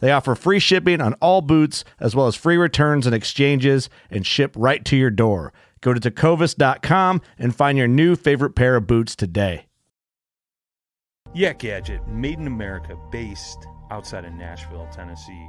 They offer free shipping on all boots, as well as free returns and exchanges, and ship right to your door. Go to Tecovas.com and find your new favorite pair of boots today. Yak Gadget, made in America, based outside of Nashville, Tennessee.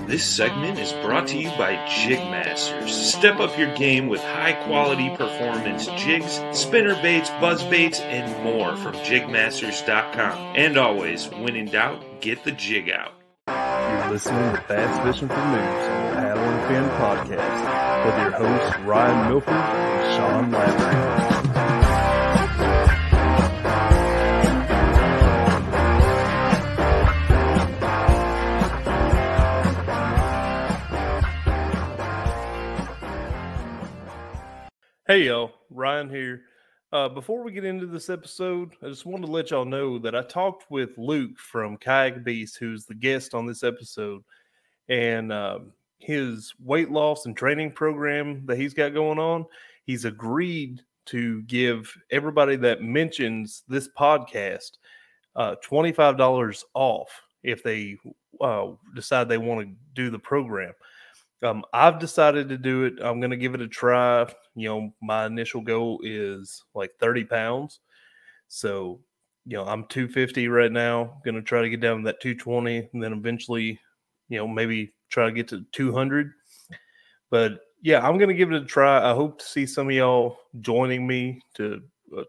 This segment is brought to you by Jigmasters. Step up your game with high-quality performance jigs, spinner baits, buzz baits, and more from Jigmasters.com. And always, when in doubt, get the jig out. You're listening to Fast Vision for News, Paddle and Fin Podcast, with your hosts Ryan Milford and Sean Laskin. Hey y'all, Ryan here. Before we get into this episode, I just wanted to let y'all know that I talked with Luke from Kayak Beast, who's the guest on this episode, and his weight loss and training program that he's got going on. He's agreed to give everybody that mentions this podcast $25 off if they decide they want to do the program. I've decided to do it. I'm going to give it a try. You know, my initial goal is like 30 pounds. So, you know, I'm 250 right now. Going to try to get down to that 220 and then eventually, you know, maybe try to get to 200. But yeah, I'm going to give it a try. I hope to see some of y'all joining me to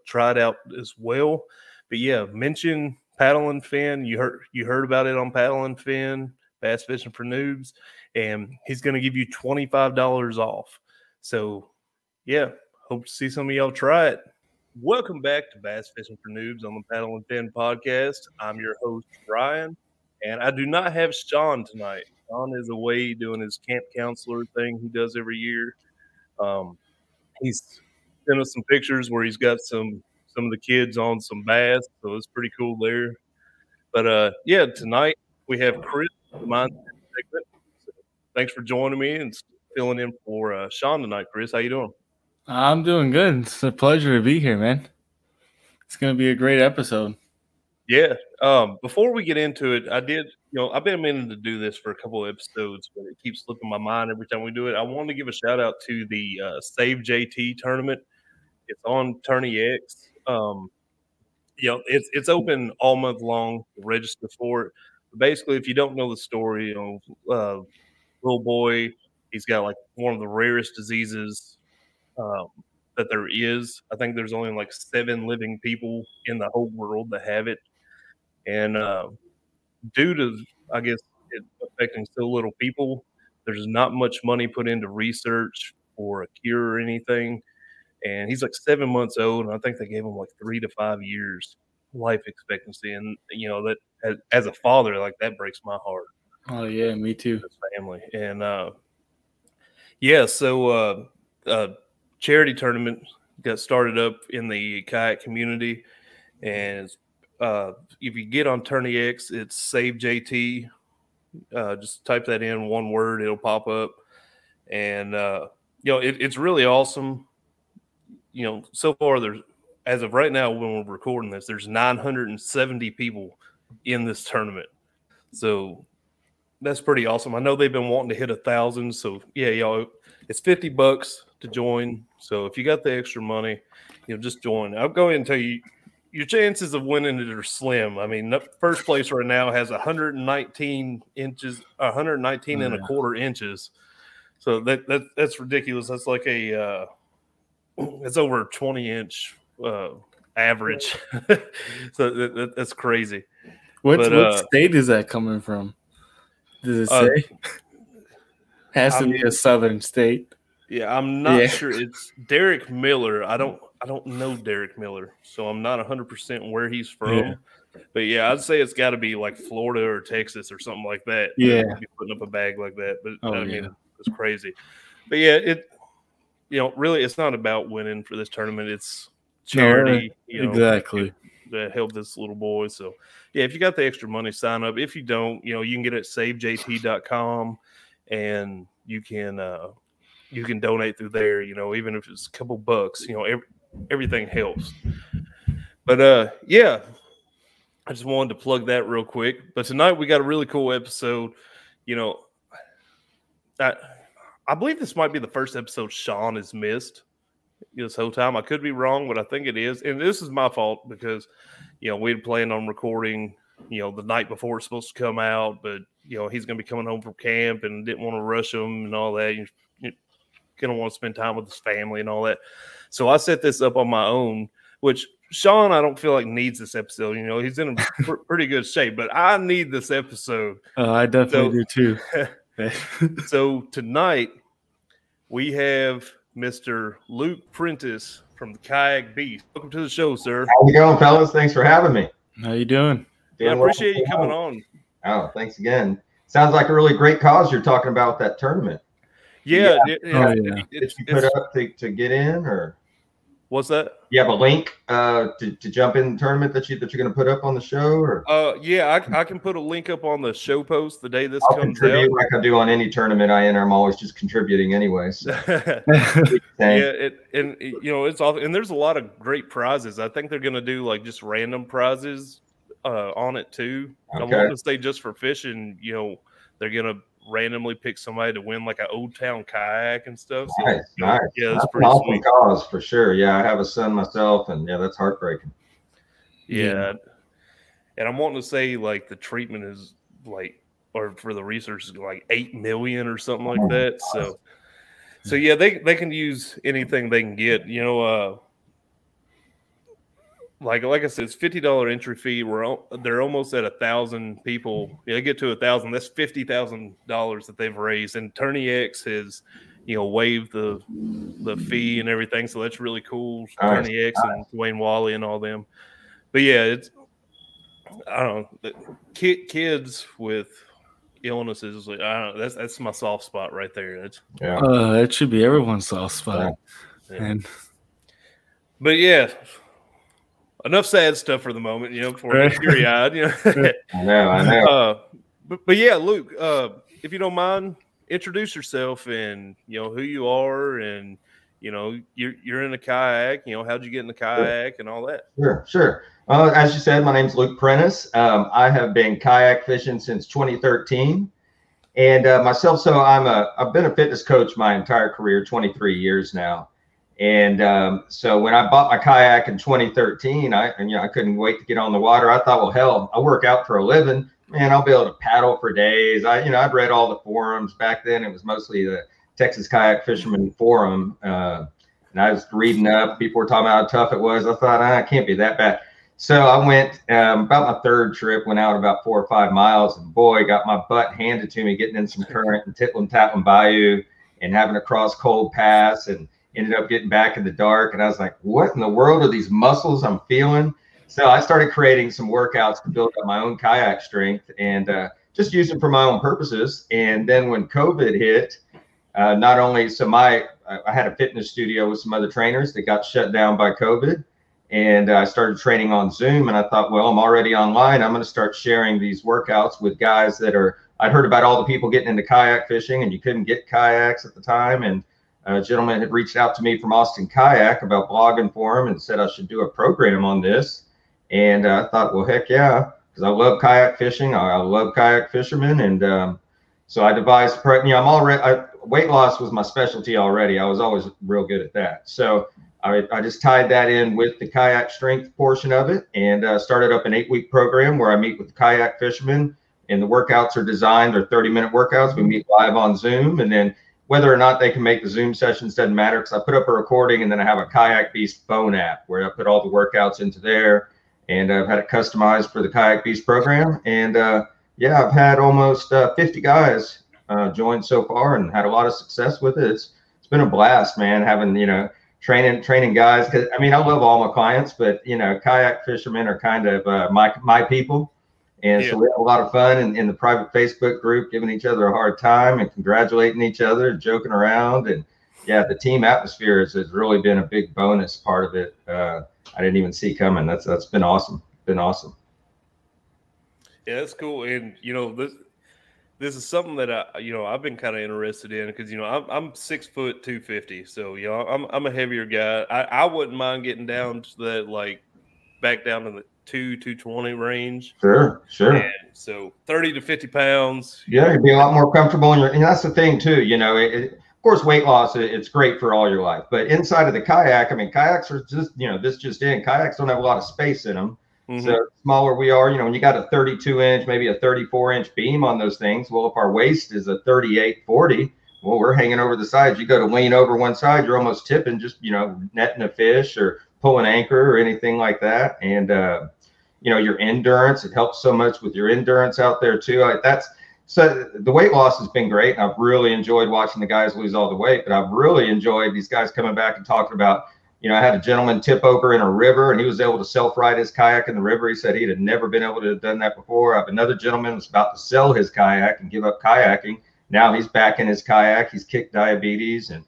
try it out as well. But yeah, mention Paddle and Fin. You heard about it on Paddle and Fin, Bass Fishing for Noobs, and he's going to give you $25 off. So, yeah, hope to see some of y'all try it. Welcome back to Bass Fishing for Noobs on the Paddle and Fin Podcast. I'm your host, Brian, and I do not have Sean tonight. Sean is away doing his camp counselor thing he does every year. He's sent us some pictures where he's got some of the kids on some bass, so it's pretty cool there. But, yeah, tonight we have Chris. Thanks for joining me and filling in for Sean tonight, Chris. How you doing? I'm doing good. It's a pleasure to be here, man. It's going to be a great episode. Yeah. Before we get into it, I've been meaning to do this for a couple of episodes, but it keeps slipping my mind every time we do it. I wanted to give a shout out to the Save JT tournament. It's on Tourney X. It's open all month long. Register for it. Basically, if you don't know the story, little boy, he's got like one of the rarest diseases that there is. I think there's only like 7 living people in the whole world that have it. And due to, I guess, it affecting so little people, there's not much money put into research or a cure or anything. and he's like 7 months old, and I think they gave him like 3 to 5 years life expectancy. And you know, that as a father, like, that breaks my heart. Oh yeah, me too. Family. And charity tournament got started up in the kayak community, and if you get on Tourney X, it's Save JT. Just type that in, one word, it'll pop up. And you know, it's really awesome. You know, so far there's, as of right now when we're recording this, there's 970 people in this tournament. So that's pretty awesome. I know they've been wanting to hit 1,000. So yeah, y'all, it's $50 to join. So if you got the extra money, you know, just join. I'll go ahead and tell you, your chances of winning it are slim. I mean, first place right now has 119 and a quarter inches. So that's ridiculous. That's like it's over a 20-inch average. So that's crazy. What state is that coming from? Does it say? Has to be a southern state. Yeah, I'm not sure. It's Derek Miller. I don't know Derek Miller, so I'm not 100% where he's from. Yeah. But yeah, I'd say it's got to be like Florida or Texas or something like that. Yeah, be putting up a bag like that. But I mean, it's crazy. But yeah, really, it's not about winning for this tournament. It's charity. Yeah, exactly. That helped this little boy. So yeah, if you got the extra money, sign up. If you don't, you know, you can get it at savejt.com, and you can donate through there, you know, even if it's a couple bucks, you know, everything helps. But yeah, I just wanted to plug that real quick. But tonight we got a really cool episode. You know, I believe this might be the first episode Sean has missed this whole time. I could be wrong, but I think it is. And this is my fault because, you know, we had planned on recording, you know, the night before it's supposed to come out, but, you know, he's going to be coming home from camp and didn't want to rush him and all that. You're going to want to spend time with his family and all that. So I set this up on my own, which Sean, I don't feel like needs this episode. You know, he's in a pretty good shape, but I need this episode. I definitely do too. So tonight we have Mr. Luke Prentice from the Kayak Beast. Welcome to the show, sir. How you going, fellas? Thanks for having me. How you doing? I appreciate you coming on. Oh, thanks again. Sounds like a really great cause you're talking about, that tournament. Yeah. Did you put up to get in, or what's that? You have a link to jump in the tournament that you're going to put up on the show? Or? I can put a link up on the show post the day I'll comes out. Like I do on any tournament I enter, I'm always just contributing anyway. So. You know, it's awesome. And there's a lot of great prizes. I think they're going to do like just random prizes on it too. Okay. I want to say just for fishing, you know, they're going to randomly pick somebody to win like an Old Town kayak and stuff. So, nice. Yeah, that's pretty awesome sweet. Cause for sure. Yeah, I have a son myself, and yeah, that's heartbreaking. Yeah, and I'm wanting to say like the treatment is like, or for the research is like $8 million or something like that. So yeah, they can use anything they can get. You know, like I said, it's $50 entry fee. They're almost at 1,000 people. Yeah, get to 1,000. That's $50,000 that they've raised. And Tourney X has, you know, waived the fee and everything. So that's really cool. Tourney X and Wayne Wally and all them. But yeah, it's, I don't know, kids with illnesses. I don't know, that's my soft spot right there. It should be everyone's soft spot. Yeah. But yeah. Enough sad stuff for the moment, you know, before we get teary-eyed. You know? I know. But yeah, Luke, if you don't mind, introduce yourself and, you know, who you are and, you know, you're in a kayak. You know, how'd you get in the kayak and all that? Sure. As you said, my name's Luke Prentice. I have been kayak fishing since 2013. And myself, so I've been a fitness coach my entire career, 23 years now. And so when I bought my kayak in 2013, I couldn't wait to get on the water. I thought, well, hell, I work out for a living, man. I'll be able to paddle for days. I'd read all the forums back then. It was mostly the Texas Kayak Fisherman Forum, and I was reading up. People were talking about how tough it was. I thought, it can't be that bad. So I went about my third trip, went out about 4 or 5 miles, and boy, got my butt handed to me getting in some current in Titlum Tatlum Bayou and having to cross Cold Pass and ended up getting back in the dark, and I was like, what in the world are these muscles I'm feeling? So I started creating some workouts to build up my own kayak strength and just use them for my own purposes. And then when COVID hit, not only, so I had a fitness studio with some other trainers that got shut down by COVID, and I started training on Zoom, and I thought, well, I'm already online. I'm going to start sharing these workouts with guys that are, I'd heard about all the people getting into kayak fishing and you couldn't get kayaks at the time. And a gentleman had reached out to me from Austin Kayak about blogging for him and said I should do a program on this. And I thought, well, heck yeah, because I love kayak fishing. I love kayak fishermen. And so I devised, weight loss was my specialty already. I was always real good at that. So I just tied that in with the kayak strength portion of it and started up an 8-week program where I meet with kayak fishermen. And the workouts are designed, they're 30-minute workouts. We meet live on Zoom, and then whether or not they can make the Zoom sessions doesn't matter because I put up a recording, and then I have a Kayak Beast phone app where I put all the workouts into there, and I've had it customized for the Kayak Beast program. And I've had almost 50 guys join so far and had a lot of success with it. It's been a blast, man, having, training guys. Cause I love all my clients, but kayak fishermen are kind of my people. And so we had a lot of fun in the private Facebook group, giving each other a hard time and congratulating each other, joking around. And the team atmosphere has really been a big bonus part of it. I didn't even see coming. That's been awesome. Yeah, that's cool. And, this is something that I've been kind of interested in because, I'm 6 foot 250. So, I'm a heavier guy. I wouldn't mind getting down to that, back down to the 220 range. Sure. And so 30 to 50 pounds. Yeah, you'd be a lot more comfortable. And that's the thing too, of course, weight loss, it's great for all your life, but inside of the kayak, kayaks are just, kayaks don't have a lot of space in them. Mm-hmm. So the smaller we are, when you got a 32 inch, maybe a 34 inch beam on those things. Well, if our waist is a 38, 40, well, we're hanging over the sides. You go to lean over one side, you're almost tipping, just, netting a fish or pull an anchor or anything like that. And, your endurance, it helps so much with your endurance out there too. So the weight loss has been great. I've really enjoyed watching the guys lose all the weight, but I've really enjoyed these guys coming back and talking about, I had a gentleman tip over in a river and he was able to self-right his kayak in the river. He said he had never been able to have done that before. I have another gentleman was about to sell his kayak and give up kayaking. Now he's back in his kayak. He's kicked diabetes. And,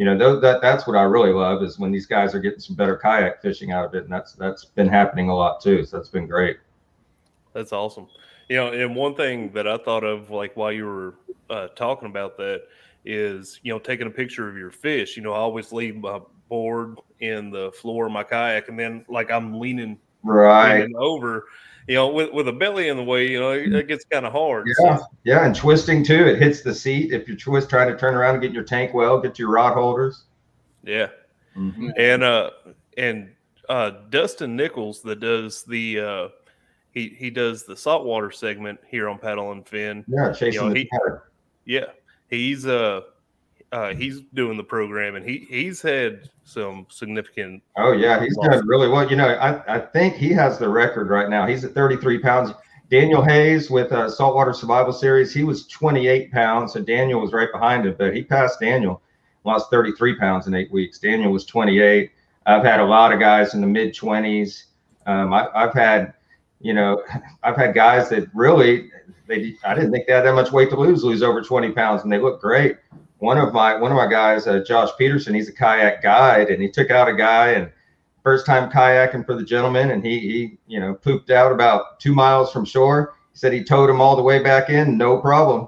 that's what I really love is when these guys are getting some better kayak fishing out of it. And that's been happening a lot too. So that's been great. That's awesome. And one thing that I thought of, while you were talking about that is, taking a picture of your fish. I always leave my board in the floor of my kayak and then I'm leaning right over, with a belly in the way, it gets kind of hard. Yeah. So. Yeah. And twisting too. It hits the seat. If you try to turn around and get your tank well, get your rod holders. Yeah. Mm-hmm. And Dustin Nichols that does the, he does the saltwater segment here on Paddle and Fin. Yeah. Chasing the water. Yeah. He's doing the program, and he's had some significant. Oh yeah, he's done really well. I think he has the record right now. He's at 33 pounds. Daniel Hayes with Saltwater Survival Series, he was 28 pounds, and Daniel was right behind him. But he passed Daniel, lost 33 pounds in 8 weeks. Daniel was 28. I've had a lot of guys in the mid 20s. I've had guys that really I didn't think they had that much weight to lose over 20 pounds, and they look great. One of my guys, Josh Peterson, he's a kayak guide, and he took out a guy and first time kayaking for the gentleman, and he pooped out about 2 miles from shore. He said he towed him all the way back in, no problem.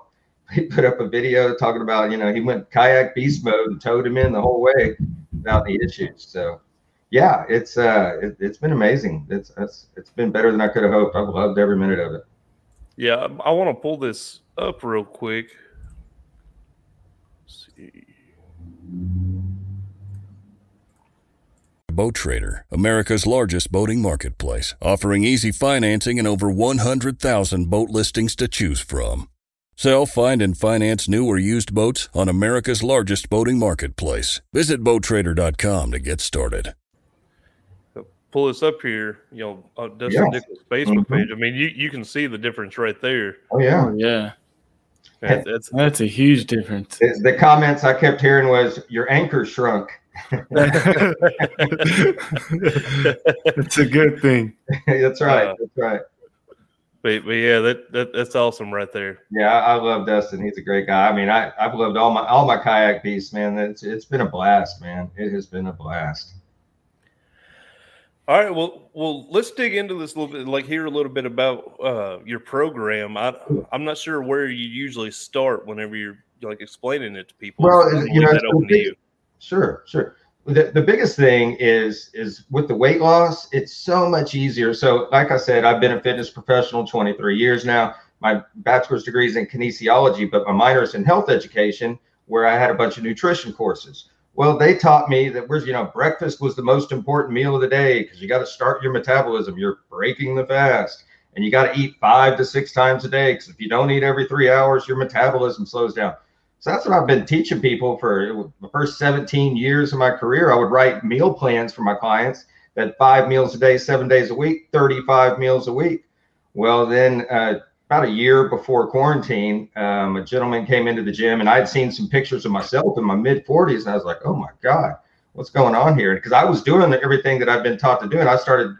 He put up a video talking about he went kayak beast mode and towed him in the whole way without any issues. So yeah, it's been amazing. It's been better than I could have hoped. I've loved every minute of it. Yeah, I want to pull this up real quick. Boat Trader, America's largest boating marketplace, offering easy financing and over 100,000 boat listings to choose from. Sell, find, and finance new or used boats on America's largest boating marketplace. Visit BoatTrader.com to get started. Pull this up here, Dustin Nichols' Facebook page. You can see the difference right there. Oh yeah, that's a huge difference. The comments I kept hearing was your anchor shrunk. It's a good thing. That's right. That's right. But yeah, that's awesome right there. Yeah, I love Dustin. He's a great guy. I mean, I've loved all my kayak beasts, man. It's been a blast, man. It has been a blast. All right, well, let's dig into this a little bit, like hear a little bit about your program. I'm not sure where you usually start whenever you're like explaining it to people. Well, you. Sure. The biggest thing is with the weight loss, it's so much easier. So like I said, I've been a fitness professional 23 years now. My bachelor's degree is in kinesiology, but my minor is in health education, where I had a bunch of nutrition courses. Well, they taught me that breakfast was the most important meal of the day, because you got to start your metabolism. You're breaking the fast, and you got to eat 5 to 6 times a day, because if you don't eat every 3 hours, your metabolism slows down. So that's what I've been teaching people for the first 17 years of my career. I would write meal plans for my clients that 5 meals a day, 7 days a week, 35 meals a week. Well, then about a year before quarantine, a gentleman came into the gym, and I'd seen some pictures of myself in my mid-40s, and I was like, oh my God, what's going on here? Because I was doing everything that I've been taught to do, and I started,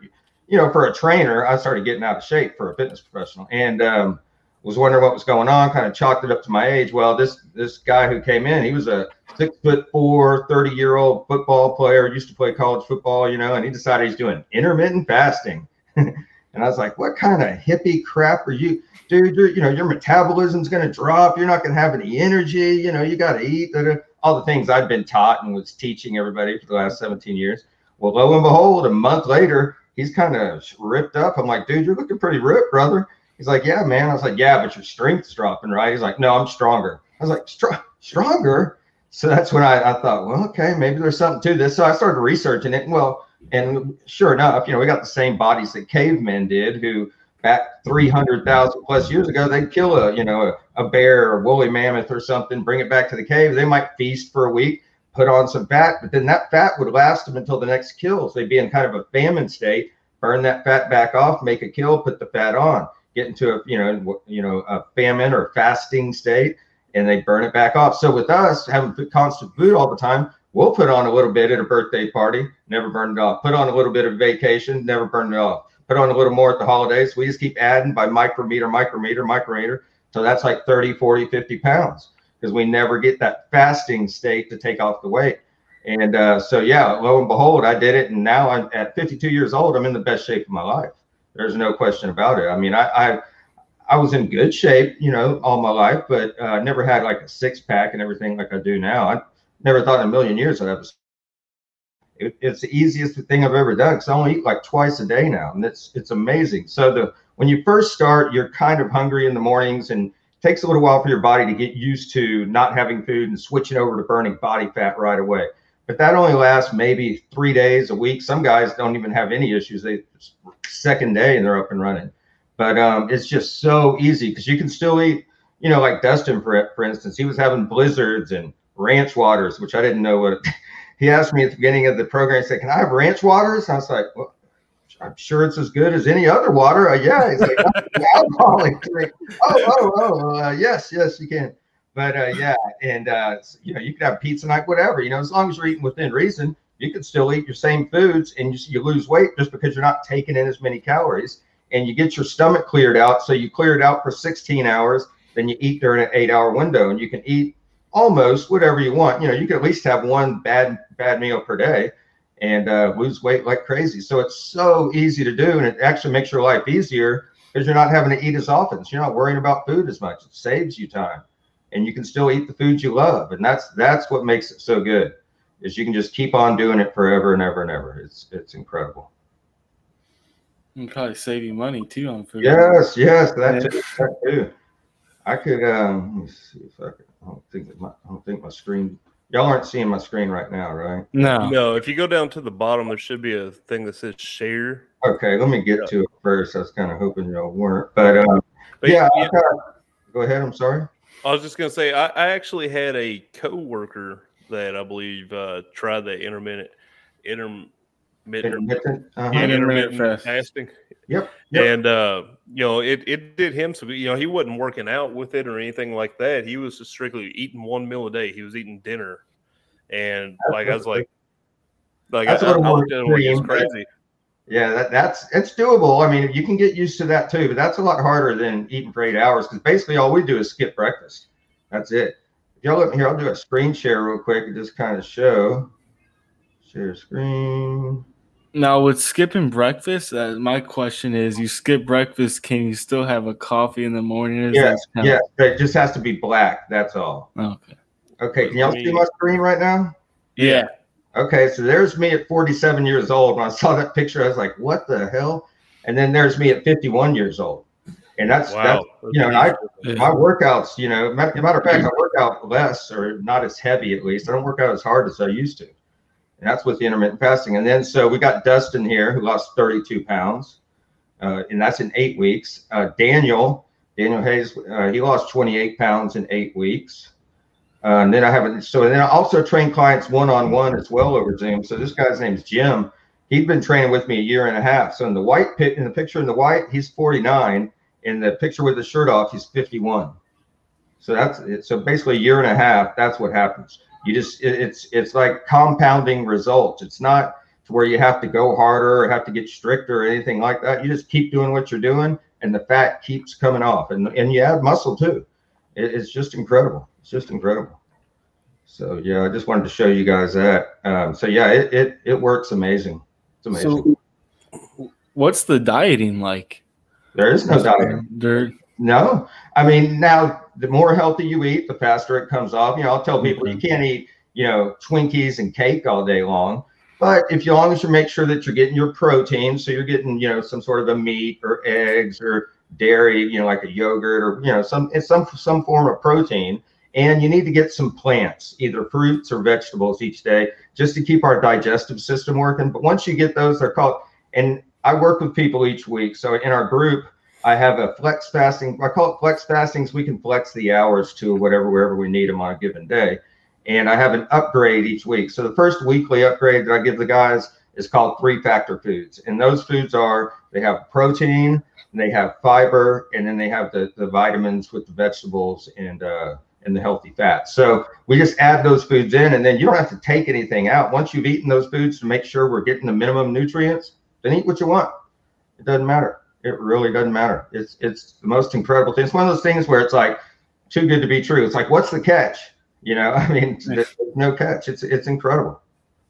for a trainer, I started getting out of shape for a fitness professional, and was wondering what was going on, kind of chalked it up to my age. Well, this guy who came in, he was a 6'4", 30-year-old football player, used to play college football, and he decided he's doing intermittent fasting. And I was like, what kind of hippie crap are you, dude? Your metabolism's going to drop. You're not going to have any energy. You got to eat. All the things I'd been taught and was teaching everybody for the last 17 years. Well, lo and behold, a month later, he's kind of ripped up. I'm like, dude, you're looking pretty ripped, brother. He's like, yeah, man. I was like, yeah, but your strength's dropping, right? He's like, no, I'm stronger. I was like, stronger? So that's when I thought, well, okay, maybe there's something to this. So I started researching it. And sure enough, we got the same bodies that cavemen did, who back 300,000 plus years ago, they'd kill a bear or woolly mammoth or something, bring it back to the cave. They might feast for a week, put on some fat, but then that fat would last them until the next kill. So they'd be in kind of a famine state, burn that fat back off, make a kill, put the fat on, get into a famine or fasting state, and they burn it back off. So with us having constant food all the time, we'll put on a little bit at a birthday party, never burn it off. Put on a little bit of vacation, never burn it off. Put on a little more at the holidays. We just keep adding by micrometer. So that's like 30, 40, 50 pounds, because we never get that fasting state to take off the weight. And lo and behold, I did it. And now I'm at 52 years old. I'm in the best shape of my life. There's no question about it. I mean, I was in good shape, all my life, but I never had like a six pack and everything like I do now. Never thought in a million years I'd have it's the easiest thing I've ever done, because I only eat like twice a day now, and it's amazing. So when you first start, you're kind of hungry in the mornings, and it takes a little while for your body to get used to not having food and switching over to burning body fat right away. But that only lasts maybe 3 days a week. Some guys don't even have any issues. They second day and they're up and running. But it's just so easy, because you can still eat, like Dustin, for instance, he was having blizzards and ranch waters, which I didn't know what he asked me at the beginning of the program. He said, can I have ranch waters? And I was like, well, I'm sure it's as good as any other water. Yeah. He's like, alcoholic drink. Yes, you can. But you could have pizza night, whatever, as long as you're eating within reason, you can still eat your same foods, and you lose weight just because you're not taking in as many calories, and you get your stomach cleared out. So you clear it out for 16 hours, then you eat during an 8-hour window, and you can eat almost whatever you want. You can at least have one bad meal per day and lose weight like crazy. So it's so easy to do, and it actually makes your life easier, because you're not having to eat as often, so you're not worrying about food as much. It saves you time, and you can still eat the foods you love, and that's what makes it so good, is you can just keep on doing it forever and ever and ever. It's incredible. You can probably save you money too on food. Yes, that too. I could let me see if I could. I don't think my screen. Y'all aren't seeing my screen right now, right? No. If you go down to the bottom, there should be a thing that says share. Okay, let me get to it first. I was kind of hoping y'all weren't, but yeah. Go ahead. I'm sorry. I was just gonna say I actually had a coworker that I believe tried the intermittent fasting. Yep. And, it did him. So, he wasn't working out with it or anything like that. He was just strictly eating one meal a day. He was eating dinner. And I was like, Like it's crazy. Yeah, that's doable. I mean, you can get used to that too, but that's a lot harder than eating for 8 hours because basically all we do is skip breakfast. That's it. If y'all look here, I'll do a screen share real quick and just kind of share screen. Now with skipping breakfast, my question is: you skip breakfast, can you still have a coffee in the morning? Yes. It just has to be black. That's all. Okay. Okay. Can y'all see my screen right now? Yeah. Okay. So there's me at 47 years old. When I saw that picture, I was like, "What the hell?" And then there's me at 51 years old. And my workouts. You know, matter of fact, I work out less or not as heavy. At least I don't work out as hard as I used to. And that's with the intermittent fasting. And then, so we got Dustin here who lost 32 pounds, and that's in 8 weeks. Daniel Hayes, he lost 28 pounds in 8 weeks. And then I also train clients one-on-one as well over Zoom. So this guy's name is Jim. He'd been training with me a year and a half. So in the picture in the white, he's 49. In the picture with the shirt off, he's 51. So that's it. So basically a year and a half, that's what happens. You just, it's like compounding results. It's not to where you have to go harder or have to get stricter or anything like that. You just keep doing what you're doing and the fat keeps coming off and you add muscle too. It's just incredible. It's just incredible. So yeah, I just wanted to show you guys that. So yeah, it works amazing. It's amazing. So what's the dieting like? There is no dieting. No, I mean, now the more healthy you eat, the faster it comes off. You know, I'll tell people you can't eat, you know, Twinkies and cake all day long, but if you long as you make sure that you're getting your protein, so you're getting, you know, some sort of a meat or eggs or dairy, you know, like a yogurt or, you know, some form of protein, and you need to get some plants, either fruits or vegetables each day, just to keep our digestive system working. But once you get those, they're called, and I work with people each week. So in our group, I have a flex fasting. I call it flex fasting. So we can flex the hours to wherever we need them on a given day. And I have an upgrade each week. So the first weekly upgrade that I give the guys is called 3-factor foods. And those foods are, they have protein and they have fiber, and then they have the vitamins with the vegetables and the healthy fats. So we just add those foods in, and then you don't have to take anything out. Once you've eaten those foods to make sure we're getting the minimum nutrients, then eat what you want. It doesn't matter. It really doesn't matter. It's the most incredible thing. It's one of those things where it's like too good to be true. It's like, what's the catch? You know, I mean, there's no catch. It's incredible.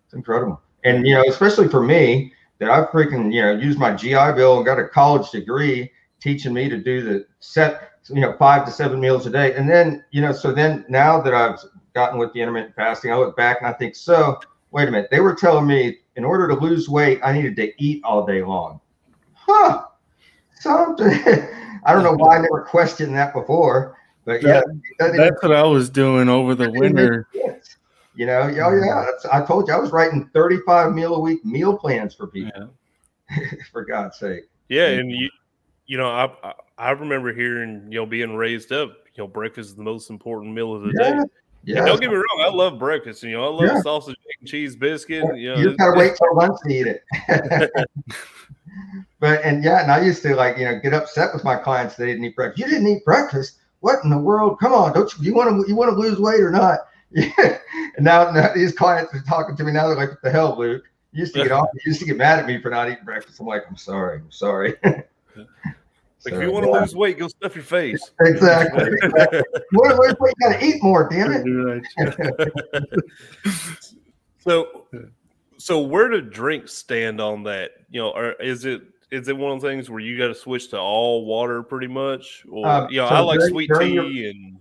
It's incredible. And, you know, especially for me that I've freaking, you know, used my GI Bill and got a college degree teaching me to do the set, you know, 5 to 7 meals a day. And then, you know, so then now that I've gotten with the intermittent fasting, I look back and I think, wait a minute, they were telling me in order to lose weight, I needed to eat all day long. Huh. I don't know why I never questioned that before, but yeah, that's what I was doing over the winter. You know, I told you I was writing 35 meal a week meal plans for people. Yeah. For God's sake. Yeah, and you know, I remember hearing, you know, being raised up, you know, breakfast is the most important meal of the day. Yeah, and don't get me wrong, I love breakfast. You know, I love sausage, egg, cheese, biscuit. You know, you gotta wait till lunch to eat it. And I used to, like, you know, get upset with my clients. They didn't eat breakfast. You didn't eat breakfast? What in the world? Come on, don't you you want to lose weight or not? And now these clients are talking to me now. They're like, "What the hell, Luke? You used to get mad at me for not eating breakfast." I'm like, "I'm sorry." Like, if you want to lose weight, go stuff your face. Exactly. You want to lose weight, you got to eat more, damn it. Right. So where do drinks stand on that? You know, or is it one of the things where you got to switch to all water pretty much? Or, you know, so I like sweet tea.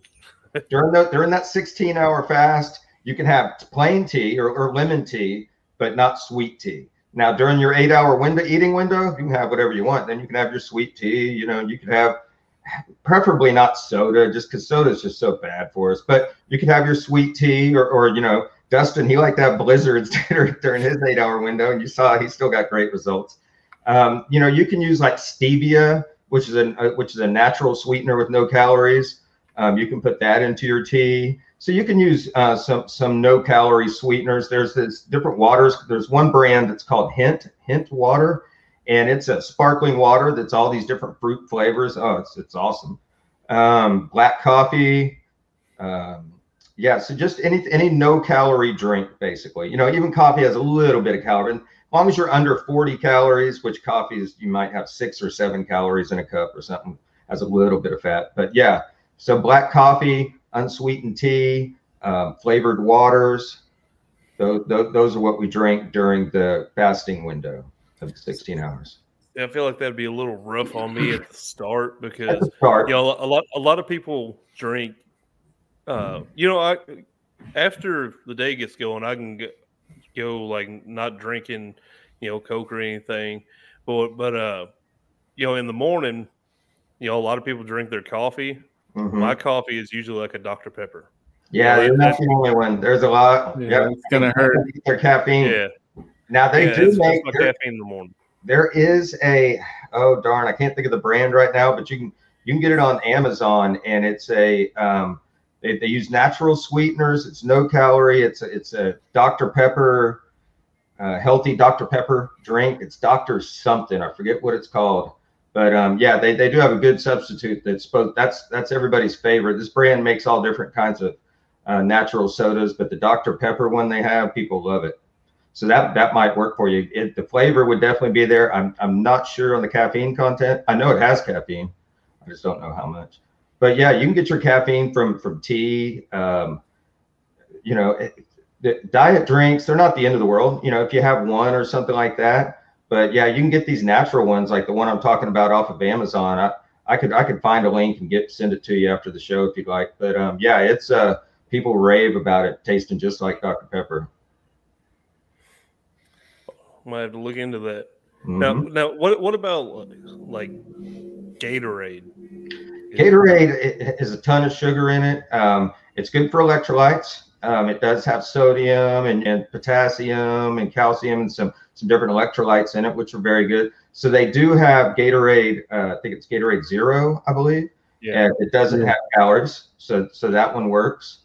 During that 16-hour fast, you can have plain tea or lemon tea, but not sweet tea. Now, during your 8-hour eating window, you can have whatever you want. Then you can have your sweet tea, you know, you can have preferably not soda, just because soda is just so bad for us. But you can have your sweet tea or you know, Dustin, he liked to have blizzards during his 8-hour window. And you saw he still got great results. You know, you can use like stevia, which is a natural sweetener with no calories. You can put that into your tea. So you can use some no-calorie sweeteners. There's this different waters. There's one brand that's called Hint Water, and it's a sparkling water that's all these different fruit flavors. Oh, it's awesome. Black coffee, Yeah, so just any no-calorie drink, basically. You know, even coffee has a little bit of calorie. As long as you're under 40 calories, which coffee is, you might have 6 or 7 calories in a cup or something, has a little bit of fat. But yeah, so black coffee, unsweetened tea, flavored waters, those are what we drink during the fasting window of 16 hours. Yeah, I feel like that'd be a little rough on me at the start because, you know, a lot of people drink. You know, after the day gets going, I can go like not drinking, you know, Coke or anything. But you know, in the morning, you know, a lot of people drink their coffee. Mm-hmm. My coffee is usually like a Dr. Pepper. Yeah, you know, that's the only one. There's a lot. Yeah, it's gonna hurt their caffeine. Yeah. Now they do make my caffeine in the morning. There is a I can't think of the brand right now, but you can get it on Amazon, and it's a They use natural sweeteners. It's no calorie. It's a Dr. Pepper, healthy Dr. Pepper drink. It's Dr. something. I forget what it's called. But yeah, they do have a good substitute. That's everybody's favorite. This brand makes all different kinds of natural sodas, but the Dr. Pepper one they have, people love it. So that might work for you. The flavor would definitely be there. I'm not sure on the caffeine content. I know it has caffeine. I just don't know how much. But yeah, you can get your caffeine from tea. You know, the diet drinks, they're not the end of the world, you know, if you have one or something like that. But yeah, you can get these natural ones like the one I'm talking about off of Amazon. I could find a link and send it to you after the show if you'd like. But yeah, it's people rave about it, tasting just like Dr. Pepper. I might have to look into that. Mm-hmm. Now what about like Gatorade? Gatorade is a ton of sugar in it. It's good for electrolytes. It does have sodium and potassium and calcium and some different electrolytes in it, which are very good. So they do have Gatorade. I think it's Gatorade Zero, I believe. Yeah. And it doesn't have calories, so that one works.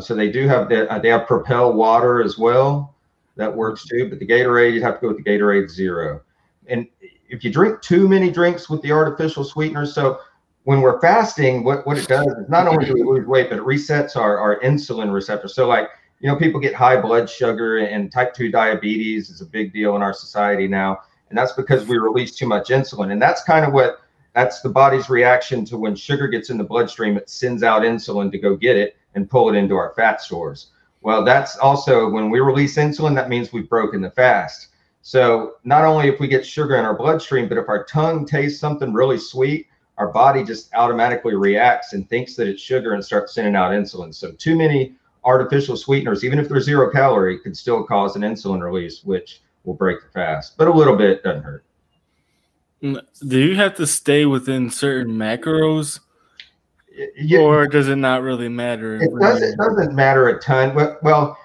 So they do have they have Propel Water as well. That works too. But the Gatorade, you'd have to go with the Gatorade Zero. And if you drink too many drinks with the artificial sweeteners, so when we're fasting, what it does is not only do we lose weight, but it resets our insulin receptors. So like, you know, people get high blood sugar and type 2 diabetes is a big deal in our society now. And that's because we release too much insulin. And that's kind of that's the body's reaction to when sugar gets in the bloodstream, it sends out insulin to go get it and pull it into our fat stores. Well, that's also when we release insulin, that means we've broken the fast. So not only if we get sugar in our bloodstream, but if our tongue tastes something really sweet, our body just automatically reacts and thinks that it's sugar and starts sending out insulin. So too many artificial sweeteners, even if they're zero calorie, can still cause an insulin release, which will break the fast. But a little bit doesn't hurt. Do you have to stay within certain macros? Or does it not really matter? It doesn't matter a ton. Well,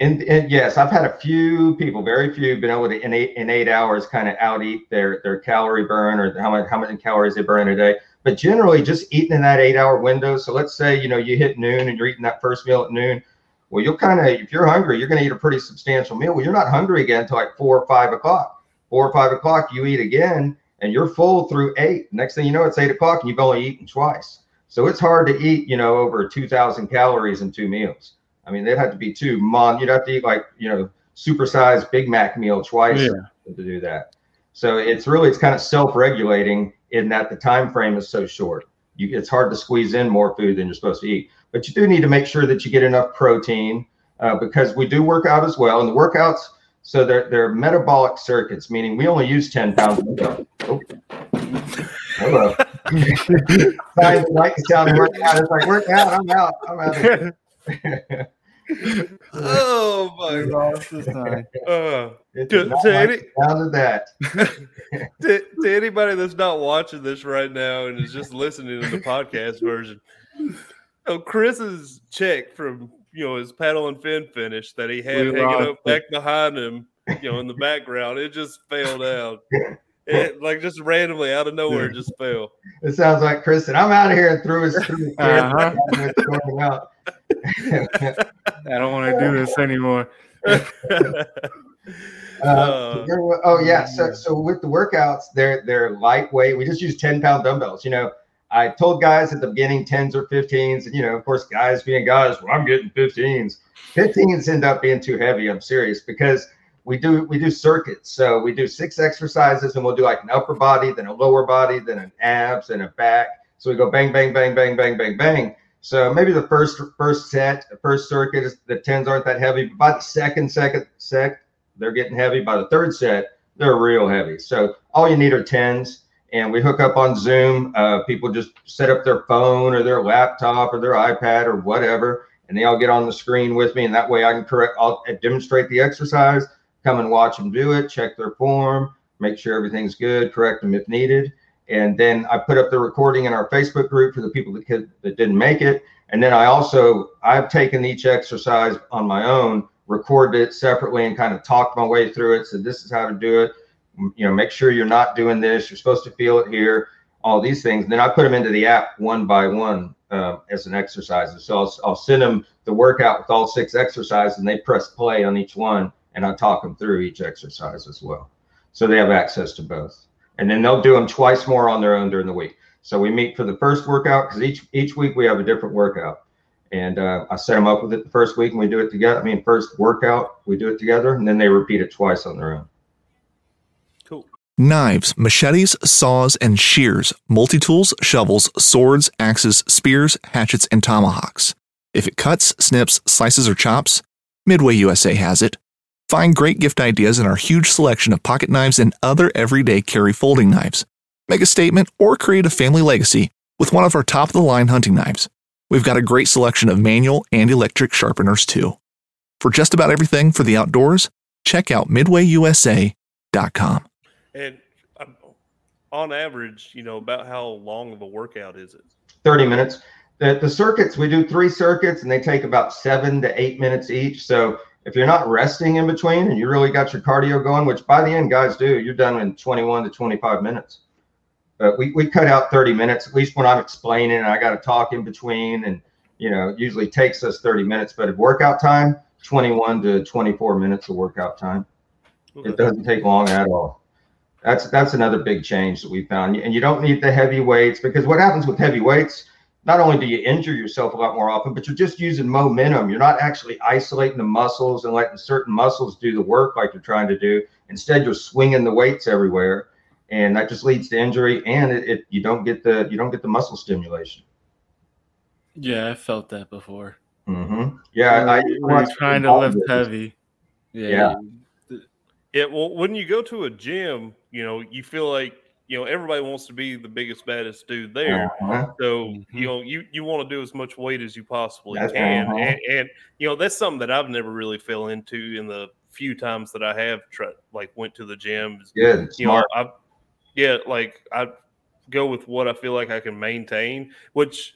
and yes, I've had a few people, very few, been able to in eight hours kind of out eat their calorie burn or how many calories they burn a day. But generally, just eating in that 8-hour window. So let's say, you know, you hit noon and you're eating that first meal at noon. Well, you'll kind of, if you're hungry, you're going to eat a pretty substantial meal. Well, you're not hungry again until like 4 or 5 o'clock. 4 or 5 o'clock, you eat again and you're full through 8. Next thing you know, it's 8 o'clock and you've only eaten twice. So it's hard to eat, you know, over 2,000 calories in 2 meals. I mean, they'd have to be you'd have to eat like, you know, supersized Big Mac meal twice to do that. So it's kind of self-regulating in that the time frame is so short. It's hard to squeeze in more food than you're supposed to eat. But you do need to make sure that you get enough protein because we do work out as well. And the workouts, so they're metabolic circuits, meaning we only use 10 pounds. Oh. Hello. Guys like to sound work out. It's like, work out, I'm out. Oh my God! To anybody that's not watching this right now and is just listening to the podcast version, Chris's check from, you know, his Paddle and Fin finish that he had hanging up back behind him, you know, in the background, it just failed out. It, like, just randomly out of nowhere, just fell. It sounds like Chris said, I'm out of here, and threw his going out. I don't want to do this anymore. So with the workouts, they're lightweight. We just use 10-pound dumbbells. You know, I told guys at the beginning 10s or 15s, and, you know, of course, guys being guys, well, I'm getting 15s. 15s end up being too heavy. I'm serious, because we do circuits. So we do 6 exercises, and we'll do like an upper body, then a lower body, then an abs and a back. So we go bang, bang, bang, bang, bang, bang, bang. So maybe the first set, the first circuit, the 10s aren't that heavy. But by the second set, they're getting heavy. By the third set, they're real heavy. So all you need are 10s. And we hook up on Zoom. People just set up their phone or their laptop or their iPad or whatever, and they all get on the screen with me. And that way I can I'll demonstrate the exercise, come and watch them do it, check their form, make sure everything's good, correct them if needed. And then I put up the recording in our Facebook group for the people that didn't make it. And then I've taken each exercise on my own, recorded it separately, and kind of talked my way through it. So this is how to do it. You know, make sure you're not doing this. You're supposed to feel it here, all these things. And then I put them into the app one by one as an exercise. And so I'll send them the workout with all 6 exercises, and they press play on each one, and I talk them through each exercise as well. So they have access to both. And then they'll do them twice more on their own during the week. So we meet for the first workout, because each week we have a different workout. And I set them up with it the first week, and we do it together. First workout, we do it together, and then they repeat it twice on their own. Knives, machetes, saws, and shears, multi-tools, shovels, swords, axes, spears, hatchets, and tomahawks. If it cuts, snips, slices, or chops, Midway USA has it. Find great gift ideas in our huge selection of pocket knives and other everyday carry folding knives. Make a statement or create a family legacy with one of our top-of-the-line hunting knives. We've got a great selection of manual and electric sharpeners, too. For just about everything for the outdoors, check out MidwayUSA.com. And on average, you know, about how long of a workout is it? 30 minutes. The circuits, we do 3 circuits, and they take about 7 to 8 minutes each. So if you're not resting in between and you really got your cardio going, which by the end guys do, you're done in 21 to 25 minutes. But we cut out 30 minutes, at least when I'm explaining, and I got to talk in between, and, you know, it usually takes us 30 minutes. But at workout time, 21 to 24 minutes of workout time. Okay. It doesn't take long at all. That's another big change that we found. And you don't need the heavy weights, because what happens with heavy weights, not only do you injure yourself a lot more often, but you're just using momentum. You're not actually isolating the muscles and letting certain muscles do the work like you're trying to do. Instead, you're swinging the weights everywhere, and that just leads to injury, and you don't get the muscle stimulation. Yeah, I felt that before. Mm-hmm. Yeah, I'm trying to lift heavy. Yeah. Yeah, well, when you go to a gym, you know, you feel like, you know, everybody wants to be the biggest, baddest dude there. Uh-huh. So, you know, you want to do as much weight as you possibly can. Uh-huh. And, you know, that's something that I've never really fell into in the few times that I have went to the gym. Good, you know, I go with what I feel like I can maintain, which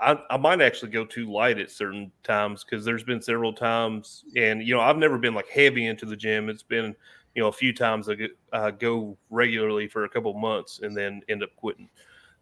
I might actually go too light at certain times, because there's been several times, and, you know, I've never been like heavy into the gym. It's been, you know, a few times I go regularly for a couple months and then end up quitting.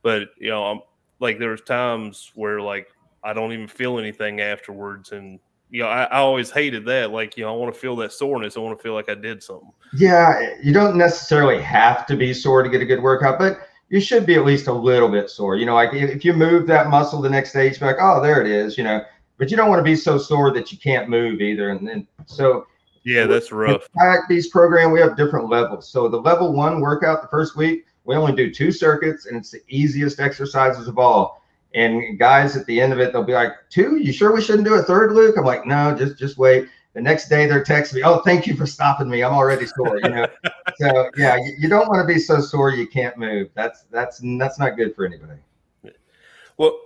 But, you know, I'm like, there's times where like I don't even feel anything afterwards, and, you know, I always hated that. Like, you know, I want to feel that soreness. I want to feel like I did something. Yeah, you don't necessarily have to be sore to get a good workout, but you should be at least a little bit sore. You know, like if you move that muscle the next day, you'd be like, oh, there it is, you know. But you don't want to be so sore that you can't move either. And then so, yeah, that's rough. In the Kayak Beast program, we have different levels. So the level 1 workout, the first week, we only do 2 circuits, and it's the easiest exercises of all. And guys, at the end of it, they'll be like, 2? You sure we shouldn't do a third, Luke? I'm like, no, just wait. The next day they're texting me, oh, thank you for stopping me, I'm already sore, you know. So yeah, you don't want to be so sore you can't move. That's not good for anybody. Well,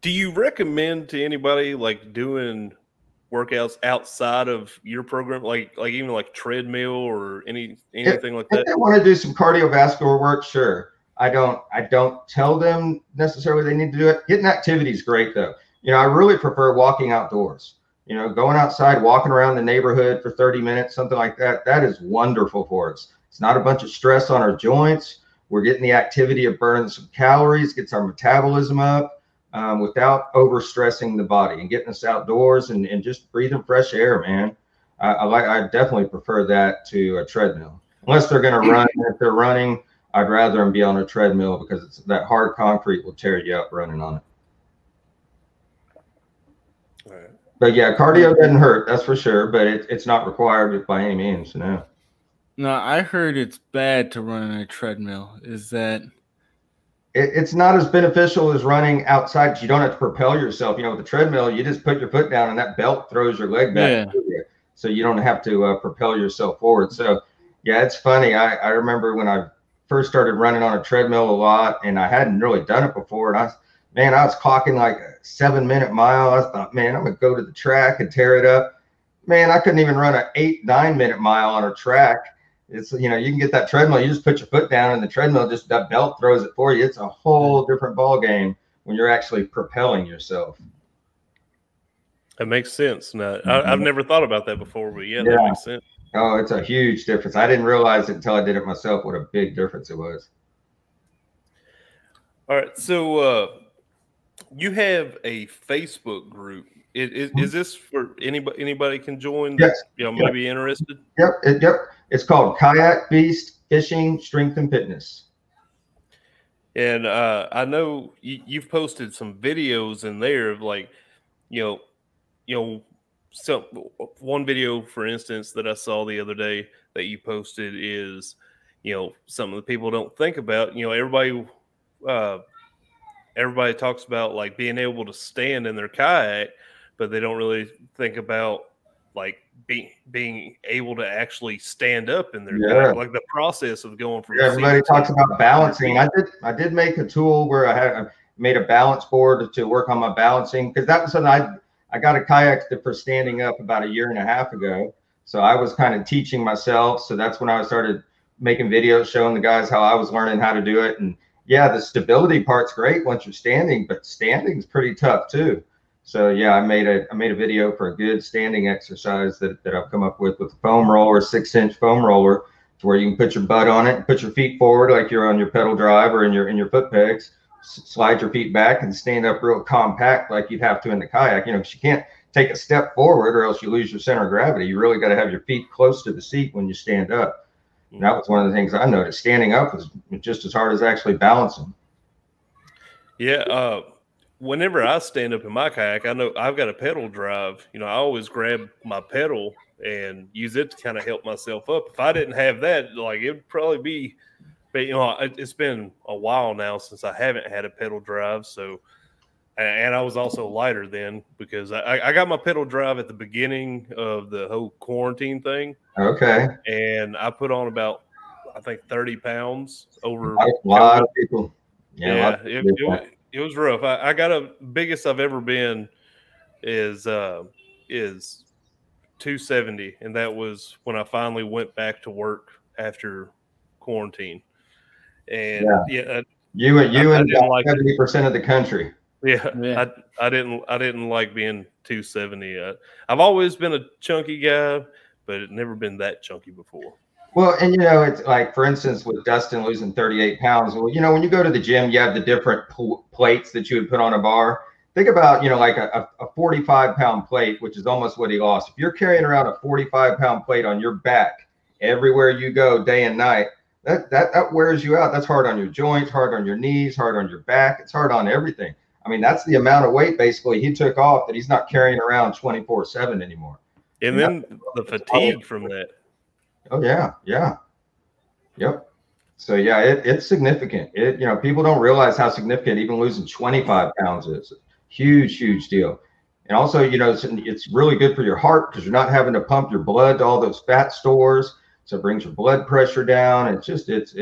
do you recommend to anybody like doing workouts outside of your program, like even like treadmill or anything like that? If they want to do some cardiovascular work, sure. I don't tell them necessarily they need to do it. Getting activity is great though. You know, I really prefer walking outdoors. You know, going outside, walking around the neighborhood for 30 minutes, something like that, that is wonderful for us. It's not a bunch of stress on our joints. We're getting the activity of burning some calories, gets our metabolism up without overstressing the body, and getting us outdoors and just breathing fresh air, man. I definitely prefer that to a treadmill. Unless they're going to run, if they're running, I'd rather them be on a treadmill because it's, that hard concrete will tear you up running on it. All right. But yeah, cardio doesn't hurt, that's for sure. But it's not required by any means, no. No, I heard it's bad to run on a treadmill. Is that? It's not as beneficial as running outside because you don't have to propel yourself. You know, with the treadmill, you just put your foot down and that belt throws your leg back. Yeah. So you don't have to propel yourself forward. So, yeah, it's funny. I remember when I first started running on a treadmill a lot and I hadn't really done it before. And I was clocking like a 7-minute mile. I thought, man, I'm going to go to the track and tear it up. Man, I couldn't even run an 8-9 minute mile on a track. It's, you know, you can get that treadmill. You just put your foot down and the treadmill, just that belt throws it for you. It's a whole different ball game when you're actually propelling yourself. That makes sense. Now, I've never thought about that before, but yeah, that makes sense. Oh, it's a huge difference. I didn't realize it until I did it myself what a big difference it was. All right. So you have a Facebook group. Is this for anybody can join that's maybe interested? Yep. It's called Kayak Beast Fishing Strength and Fitness. And I know you've posted some videos in there of like, so one video, for instance, that I saw the other day that you posted is, something that people don't think about. Everybody talks about like being able to stand in their kayak, but they don't really think about like being able to actually stand up in their kayak, like the process of going from. Everybody talks about balancing. I did make a tool where I made a balance board to work on my balancing because that was something I got a kayak for standing up about 1.5 years ago. So I was kind of teaching myself. So that's when I started making videos showing the guys how I was learning how to do it. And yeah, the stability part's great once you're standing, but standing's pretty tough too. So yeah, I made a video for a good standing exercise that I've come up with a foam roller, 6-inch foam roller, to where you can put your butt on it and put your feet forward like you're on your pedal drive or in your foot pegs. Slide your feet back and stand up real compact like you'd have to in the kayak, because you can't take a step forward or else you lose your center of gravity. You really got to have your feet close to the seat when you stand up. And that was one of the things I noticed. Standing up was just as hard as actually balancing. Yeah. Whenever I stand up in my kayak, I know I've got a pedal drive. I always grab my pedal and use it to kind of help myself up. If I didn't have that, like it would probably be. But, it's been a while now since I haven't had a pedal drive. So, and I was also lighter then because I got my pedal drive at the beginning of the whole quarantine thing. Okay. And I put on about, I think, 30 pounds over. A lot of people. It was rough. I got biggest I've ever been is 270. And that was when I finally went back to work after quarantine. And I didn't like 70% of the country. I didn't like being 270. I've always been a chunky guy, but it never been that chunky before. Well, and it's like, for instance, with Dustin losing 38 pounds. Well, when you go to the gym, you have the different plates that you would put on a bar. Think about, like a 45-pound plate, which is almost what he lost. If you're carrying around a 45-pound plate on your back everywhere you go, day and night. That wears you out. That's hard on your joints, hard on your knees, hard on your back. It's hard on everything. I mean, that's the amount of weight basically he took off that he's not carrying around 24/7 anymore. And then the fatigue from that. Oh yeah, yep. So yeah, it's significant. People don't realize how significant even losing 25 pounds is. Huge deal. And also, it's really good for your heart because you're not having to pump your blood to all those fat stores. So it brings your blood pressure down. It's just, it's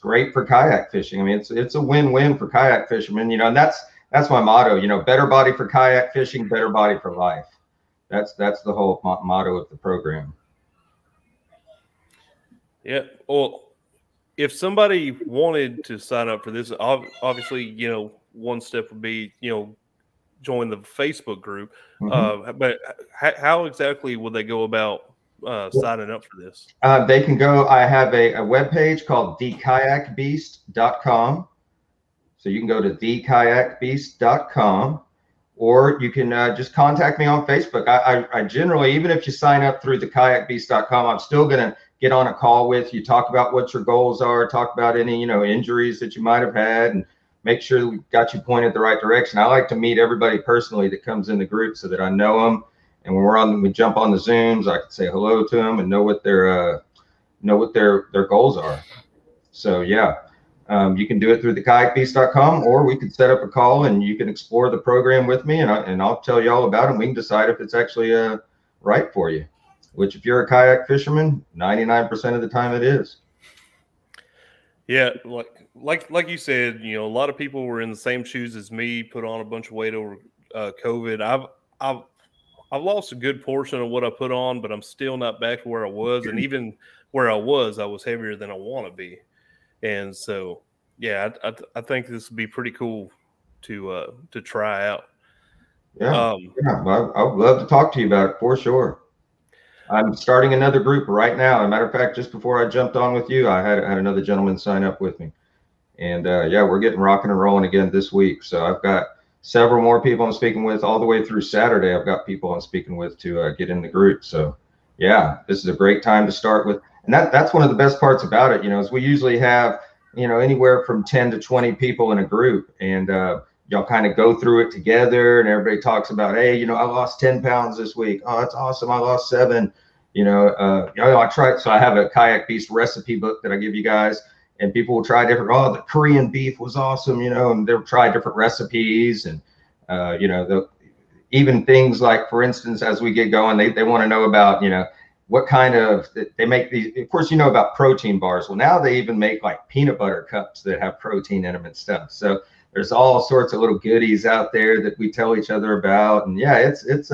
great for kayak fishing. I mean, it's a win-win for kayak fishermen, and that's my motto, better body for kayak fishing, better body for life. That's the whole motto of the program. Yeah. Well, if somebody wanted to sign up for this, obviously, one step would be, join the Facebook group. But how exactly would they go about signing up for this? They can go. I have a webpage called thekayakbeast.com. So you can go to thekayakbeast.com or you can just contact me on Facebook. I generally, even if you sign up through thekayakbeast.com, I'm still going to get on a call with you, talk about what your goals are, talk about any, you know, injuries that you might have had, and make sure that we got you pointed the right direction. I like to meet everybody personally that comes in the group so that I know them. And when we're on, we jump on the Zooms, I can say hello to them and know what their goals are. So yeah, you can do it through thekayakbeast.com, or we can set up a call and you can explore the program with me, and I'll tell you all about it. And we can decide if it's actually right for you, which if you're a kayak fisherman, 99% of the time it is. Yeah, like you said, you know, a lot of people were in the same shoes as me, put on a bunch of weight over COVID. I've lost a good portion of what I put on, but I'm still not back to where I was. And even where I was heavier than I want to be. And so, yeah, I think this would be pretty cool to try out. Yeah, I'd love to talk to you about it for sure. I'm starting another group right now. As a matter of fact, just before I jumped on with you, I had another gentleman sign up with me. And, yeah, we're getting rocking and rolling again this week. So I've got several more people I'm speaking with all the way through Saturday. I've got people I'm speaking with to get in the group. So, yeah, this is a great time to start with. And that's one of the best parts about it, you know, is we usually have, you know, anywhere from 10 to 20 people in a group, and y'all kind of go through it together, and everybody talks about, hey, you know, I lost 10 pounds this week. Oh, that's awesome. I lost 7, I tried. So I have a Kayak Beast recipe book that I give you guys, and people will try different. Oh, the Korean beef was awesome, you know, and they'll try different recipes, and, even things like, for instance, as we get going, they want to know about, you know, what kind of, they make these, of course, you know about protein bars. Well, now they even make like peanut butter cups that have protein in them and stuff. So there's all sorts of little goodies out there that we tell each other about. And yeah, it's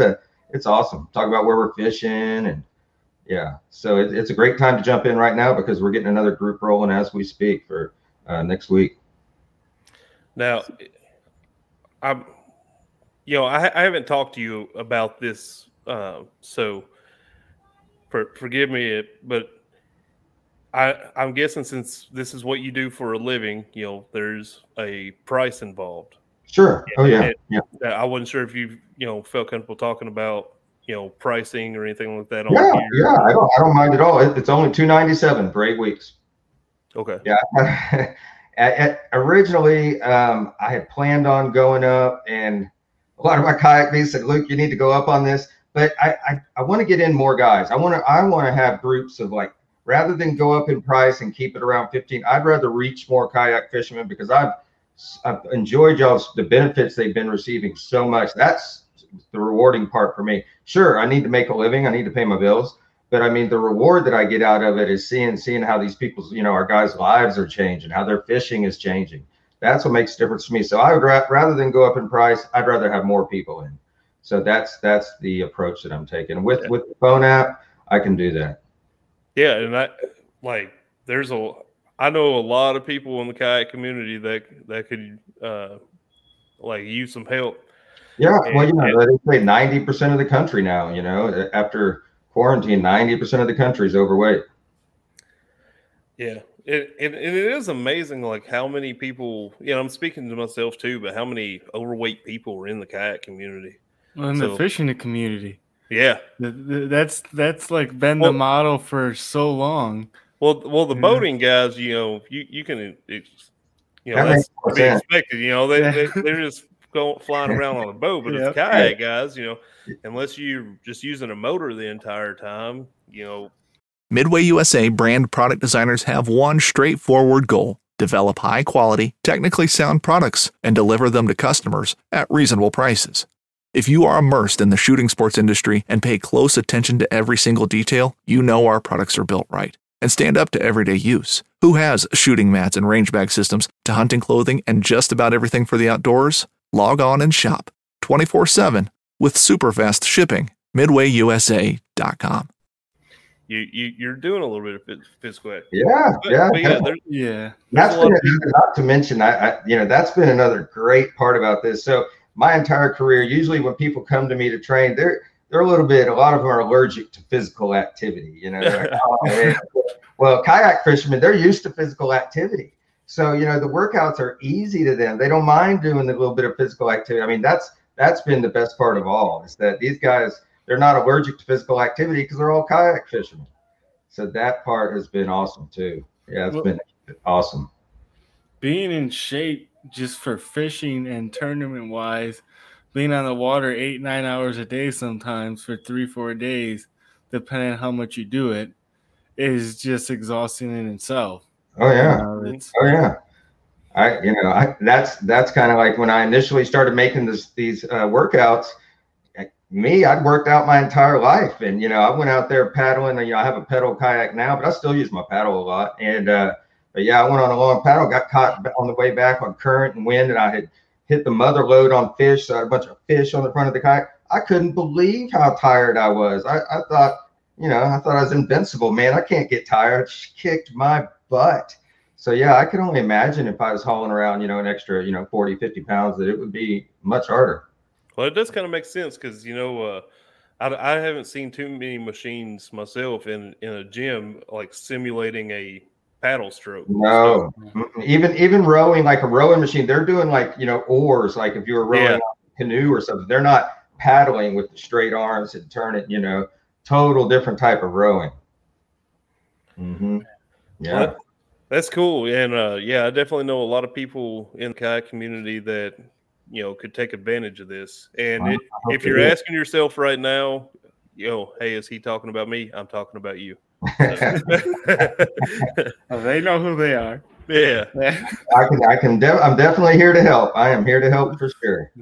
awesome. Talk about where we're fishing, and yeah. So it's a great time to jump in right now, because we're getting another group rolling as we speak for next week. Now, I haven't talked to you about this. So forgive me, but I'm guessing, since this is what you do for a living, you know, there's a price involved. Sure. And, I wasn't sure if you, you know, felt comfortable talking about, you know, pricing or anything like that. I don't mind at all. It's only $297 for 8 weeks. Okay. Yeah. Originally, I had planned on going up, and a lot of my kayak mates said, Luke, you need to go up on this. But I want to get in more guys. I want to have groups of, like, rather than go up in price and keep it around 15, I'd rather reach more kayak fishermen, because I've enjoyed y'all's, the benefits they've been receiving so much. That's the rewarding part for me. Sure, I need to make a living, I need to pay my bills, but I mean, the reward that I get out of it is seeing how these people's, you know, our guys' lives are changing, how their fishing is changing. That's what makes a difference to me. So I would rather than go up in price, I'd rather have more people in. So that's the approach that I'm taking. With the phone app, I can do that. Yeah, and I know a lot of people in the kayak community that could use some help. Yeah, they say 90% of the country now. You know, after quarantine, 90% of the country is overweight. Yeah, it is amazing, like, how many people. You know, I'm speaking to myself too, but how many overweight people are in the kayak community? Well, in the fishing community, yeah, that's like been the model for so long. Well, the boating guys, you know, you can, that's to be expected. You know, they're just flying around on a boat, but it's kayak guys, you know, unless you're just using a motor the entire time, you know. Midway USA brand product designers have one straightforward goal: develop high quality, technically sound products and deliver them to customers at reasonable prices. If you are immersed in the shooting sports industry and pay close attention to every single detail, you know our products are built right and stand up to everyday use. Who has shooting mats and range bag systems to hunting clothing and just about everything for the outdoors? Log on and shop 24/7 with super fast shipping. MidwayUSA.com. You're doing a little bit of physical activity. Yeah. Not to mention, I that's been another great part about this. So my entire career, usually when people come to me to train, they're a lot of them are allergic to physical activity, you know. Like, well, kayak fishermen, they're used to physical activity. So, you know, the workouts are easy to them. They don't mind doing a little bit of physical activity. I mean, that's that's been the best part of all, is that these guys, they're not allergic to physical activity because they're all kayak fishermen. So that part has been awesome too. Yeah, it's been awesome. Being in shape just for fishing and tournament wise, being on the water 8-9 hours a day sometimes for 3-4 days, depending on how much you do it, is just exhausting in itself. Oh yeah. That's kind of like when I initially started making these workouts. I'd worked out my entire life, and I went out there paddling. I have a pedal kayak now, but I still use my paddle a lot. And I went on a long paddle, got caught on the way back on current and wind, and I had hit the mother load on fish, so I had a bunch of fish on the front of the kayak. I couldn't believe how tired I was. I thought, I was invincible, man. I can't get tired. She kicked my butt. So yeah, I can only imagine if I was hauling around, an extra, 40, 50 pounds, that it would be much harder. Well, it does kind of make sense because, I haven't seen too many machines myself in a gym, like simulating a paddle stroke. No, even rowing, like a rowing machine, they're doing like, oars, like if you were rowing a canoe or something, they're not paddling with the straight arms and turn it, total different type of rowing. Mm-hmm. Yeah. Well, that's cool. And I definitely know a lot of people in the kayak community that, could take advantage of this. And if you're asking yourself right now, hey, is he talking about me? I'm talking about you. They know who they are. Yeah. I'm definitely here to help. I am here to help for sure.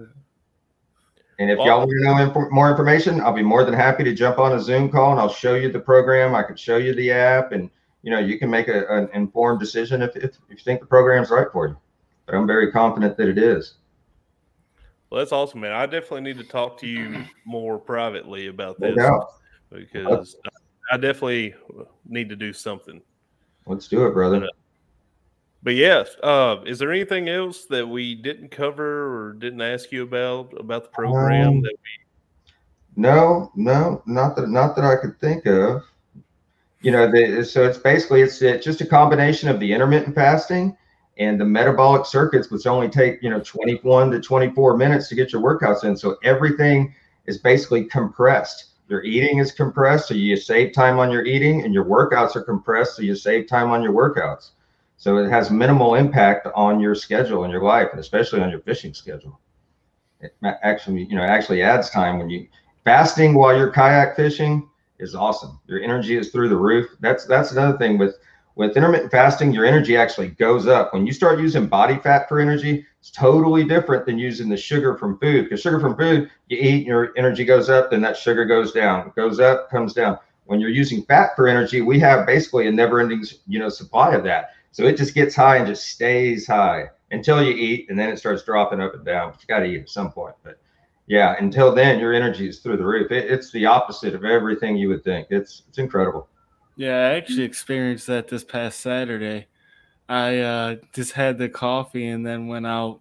And if y'all want to know more information, I'll be more than happy to jump on a Zoom call and I'll show you the program. I can show you the app, and you can make an informed decision if you think the program's right for you. But I'm very confident that it is. Well, that's awesome, man. I definitely need to talk to you more privately about this because I definitely need to do something. Let's do it, brother. But yes, is there anything else that we didn't cover or didn't ask you about the program? No, not that I could think of. So it's basically it's just a combination of the intermittent fasting and the metabolic circuits, which only take 21 to 24 minutes to get your workouts in. So everything is basically compressed. Your eating is compressed, so you save time on your eating, and your workouts are compressed, so you save time on your workouts. So it has minimal impact on your schedule and your life, and especially on your fishing schedule. It actually, actually adds time when you fasting while you're kayak fishing is awesome. Your energy is through the roof. That's another thing with intermittent fasting, your energy actually goes up. When you start using body fat for energy, it's totally different than using the sugar from food. Because sugar from food, you eat, your energy goes up, then that sugar goes down. It goes up, comes down. When you're using fat for energy, we have basically a never-ending, supply of that. So it just gets high and just stays high until you eat, and then it starts dropping up and down. But you got to eat at some point. But yeah, until then, your energy is through the roof. It's the opposite of everything you would think. It's incredible. Yeah, I actually experienced that this past Saturday. I just had the coffee and then went out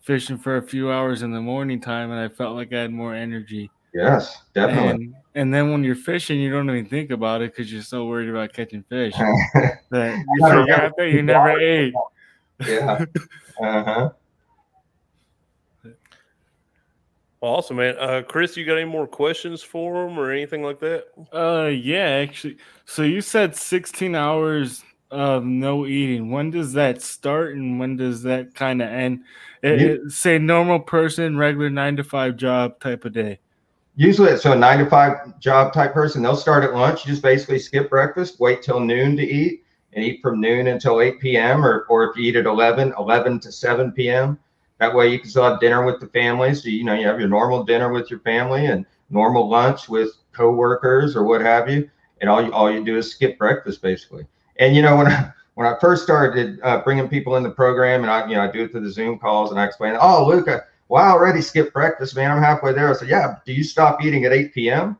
fishing for a few hours in the morning time, and I felt like I had more energy. Yes, definitely. And then when you're fishing, you don't even think about it because you're so worried about catching fish that you forgot that you never ate. Yeah. Uh-huh. Awesome, man. Chris, you got any more questions for him or anything like that? Actually. So you said 16 hours of no eating. When does that start and when does that kind of end? Say normal person, regular 9-to-5 job type of day. Usually, so a 9-to-5 job type person, they'll start at lunch. You just basically skip breakfast, wait till noon to eat, and eat from noon until 8 p.m. Or if you eat at 11 to 7 p.m., that way you can still have dinner with the family. So, you have your normal dinner with your family and normal lunch with coworkers or what have you. And all you do is skip breakfast basically. And, when I first started bringing people in the program, and I do it through the Zoom calls, and I explain, oh, Luke, I already skipped breakfast, man. I'm halfway there. I said, yeah, do you stop eating at 8 p.m.?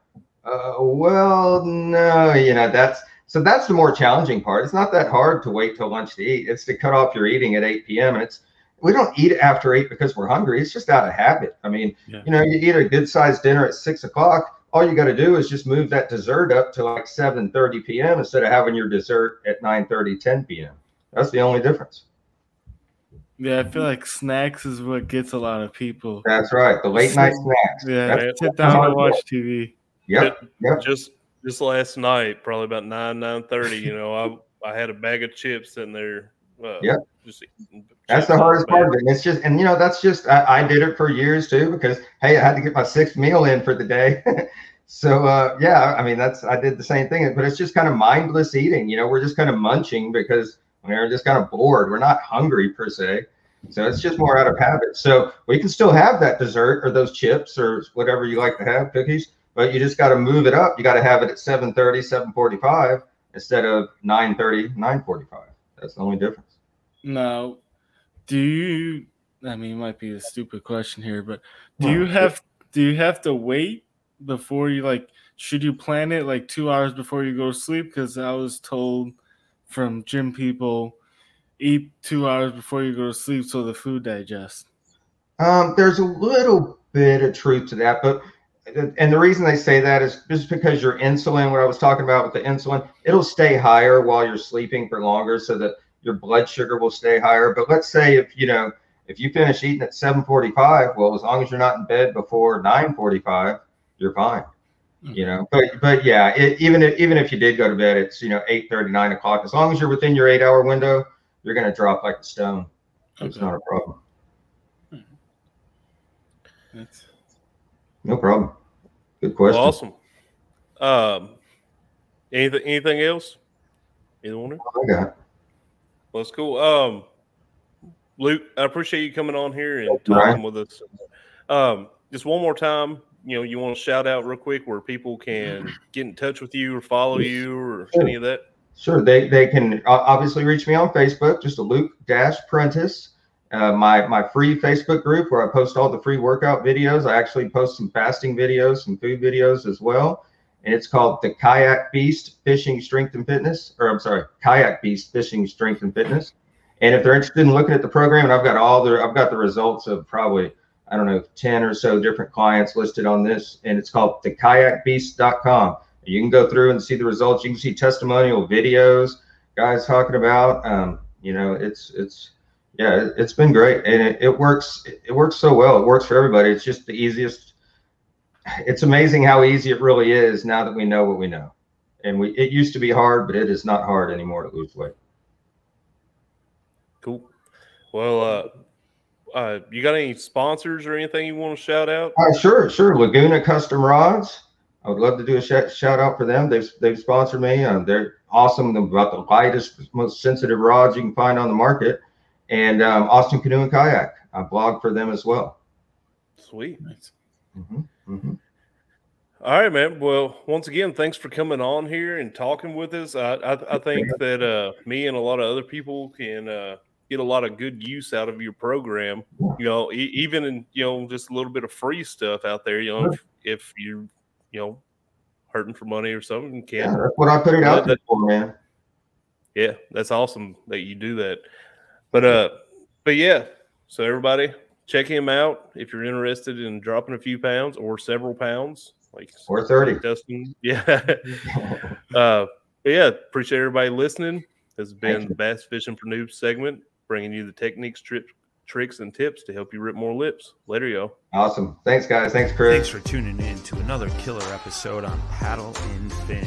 No, that's the more challenging part. It's not that hard to wait till lunch to eat. It's to cut off your eating at 8 p.m. And we don't eat after 8 because we're hungry. It's just out of habit. I mean, you eat a good-sized dinner at 6 o'clock. All you got to do is just move that dessert up to like 7:30 p.m. instead of having your dessert at 9:30, 10 p.m. That's the only difference. Yeah, I feel like snacks is what gets a lot of people. That's right. The late night snacks. Yeah, that's sit down and watch TV. Yep. Just last night, probably about 9:30, you know, I had a bag of chips in there. That's the hardest part of it. It's just, and you know, that's just, I did it for years too, because, hey, I had to get my sixth meal in for the day. So, yeah, I mean, I did the same thing, but it's just kind of mindless eating. You know, we're just kind of munching because we're just kind of bored. We're not hungry per se. So it's just more out of habit. So we can still have that dessert or those chips or whatever you like to have, cookies, but you just got to move it up. You got to have it at 7:30, 7:45 instead of 9:30, 9:45. That's the only difference. Now, I mean, it might be a stupid question here, but do you have to wait before you, like, should you plan it like 2 hours before you go to sleep? Because I was told from gym people, eat 2 hours before you go to sleep so the food digests. There's a little bit of truth to that, but and the reason they say that is just because your insulin, what I was talking about with the insulin, it'll stay higher while you're sleeping for longer so that your blood sugar will stay higher. But let's say if you finish eating at 7:45, well, as long as you're not in bed before 9:45, you're fine, you know, but yeah, even if you did go to bed, it's, you know, 8:30, 9 o'clock, as long as you're within your 8 hour window, you're going to drop like a stone. Okay. It's not a problem. That's no problem. Good question. Awesome. Anything else? Either one? Okay. Well, that's cool. Luke, I appreciate you coming on here and talking with us. Just one more time, you know, you want to shout out real quick where people can get in touch with you or follow you or any of that? Sure. They can obviously reach me on Facebook, just a Luke-Prentice. My free Facebook group where I post all the free workout videos. I actually post some fasting videos, some food videos as well. And it's called the Kayak Beast Fishing Strength and Fitness, Kayak Beast Fishing Strength and Fitness. And if they're interested in looking at the program, and I've got the results of probably, I don't know, 10 or so different clients listed on this. And it's called thekayakbeast.com. You can go through and see the results. You can see testimonial videos, guys talking about, you know, it's. Yeah, it's been great, and it works. It works so well. It works for everybody. It's just the easiest. It's amazing how easy it really is now that we know what we know. And it used to be hard, but it is not hard anymore to lose weight. Cool. Well, you got any sponsors or anything you want to shout out? Sure. Laguna Custom Rods. I would love to do a shout out for them. They've sponsored me. They're awesome. They've got the lightest, most sensitive rods you can find on the market. And Austin Canoe and Kayak, I blog for them as well. Sweet. Nice. Mm-hmm. All right, man. Well, once again, thanks for coming on here and talking with us. I think that me and a lot of other people can get a lot of good use out of your program. You know, even in, you know, just a little bit of free stuff out there. You know, if you're, you know, hurting for money or something, can. Yeah, that's what I put it out there for, man. Yeah, that's awesome that you do that. But yeah, so everybody check him out if you're interested in dropping a few pounds or several pounds, like or 30. Dustin. Yeah. But yeah, appreciate everybody listening. This has been the Bass Fishing for Noobs segment, bringing you the techniques, tricks, and tips to help you rip more lips. Later, y'all. Awesome. Thanks, guys. Thanks, Chris. Thanks for tuning in to another killer episode on Paddle and Fin.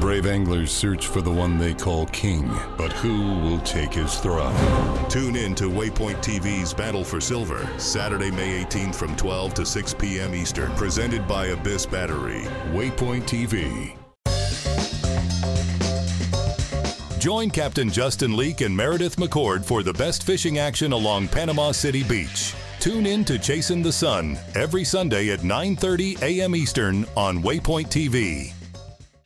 Brave anglers search for the one they call king, but who will take his throne? Tune in to Waypoint TV's Battle for Silver, Saturday, May 18th from 12 to 6 p.m. Eastern, presented by Abyss Battery. Waypoint TV. Join Captain Justin Leake and Meredith McCord for the best fishing action along Panama City Beach. Tune in to Chasing the Sun every Sunday at 9:30 a.m. Eastern on Waypoint TV.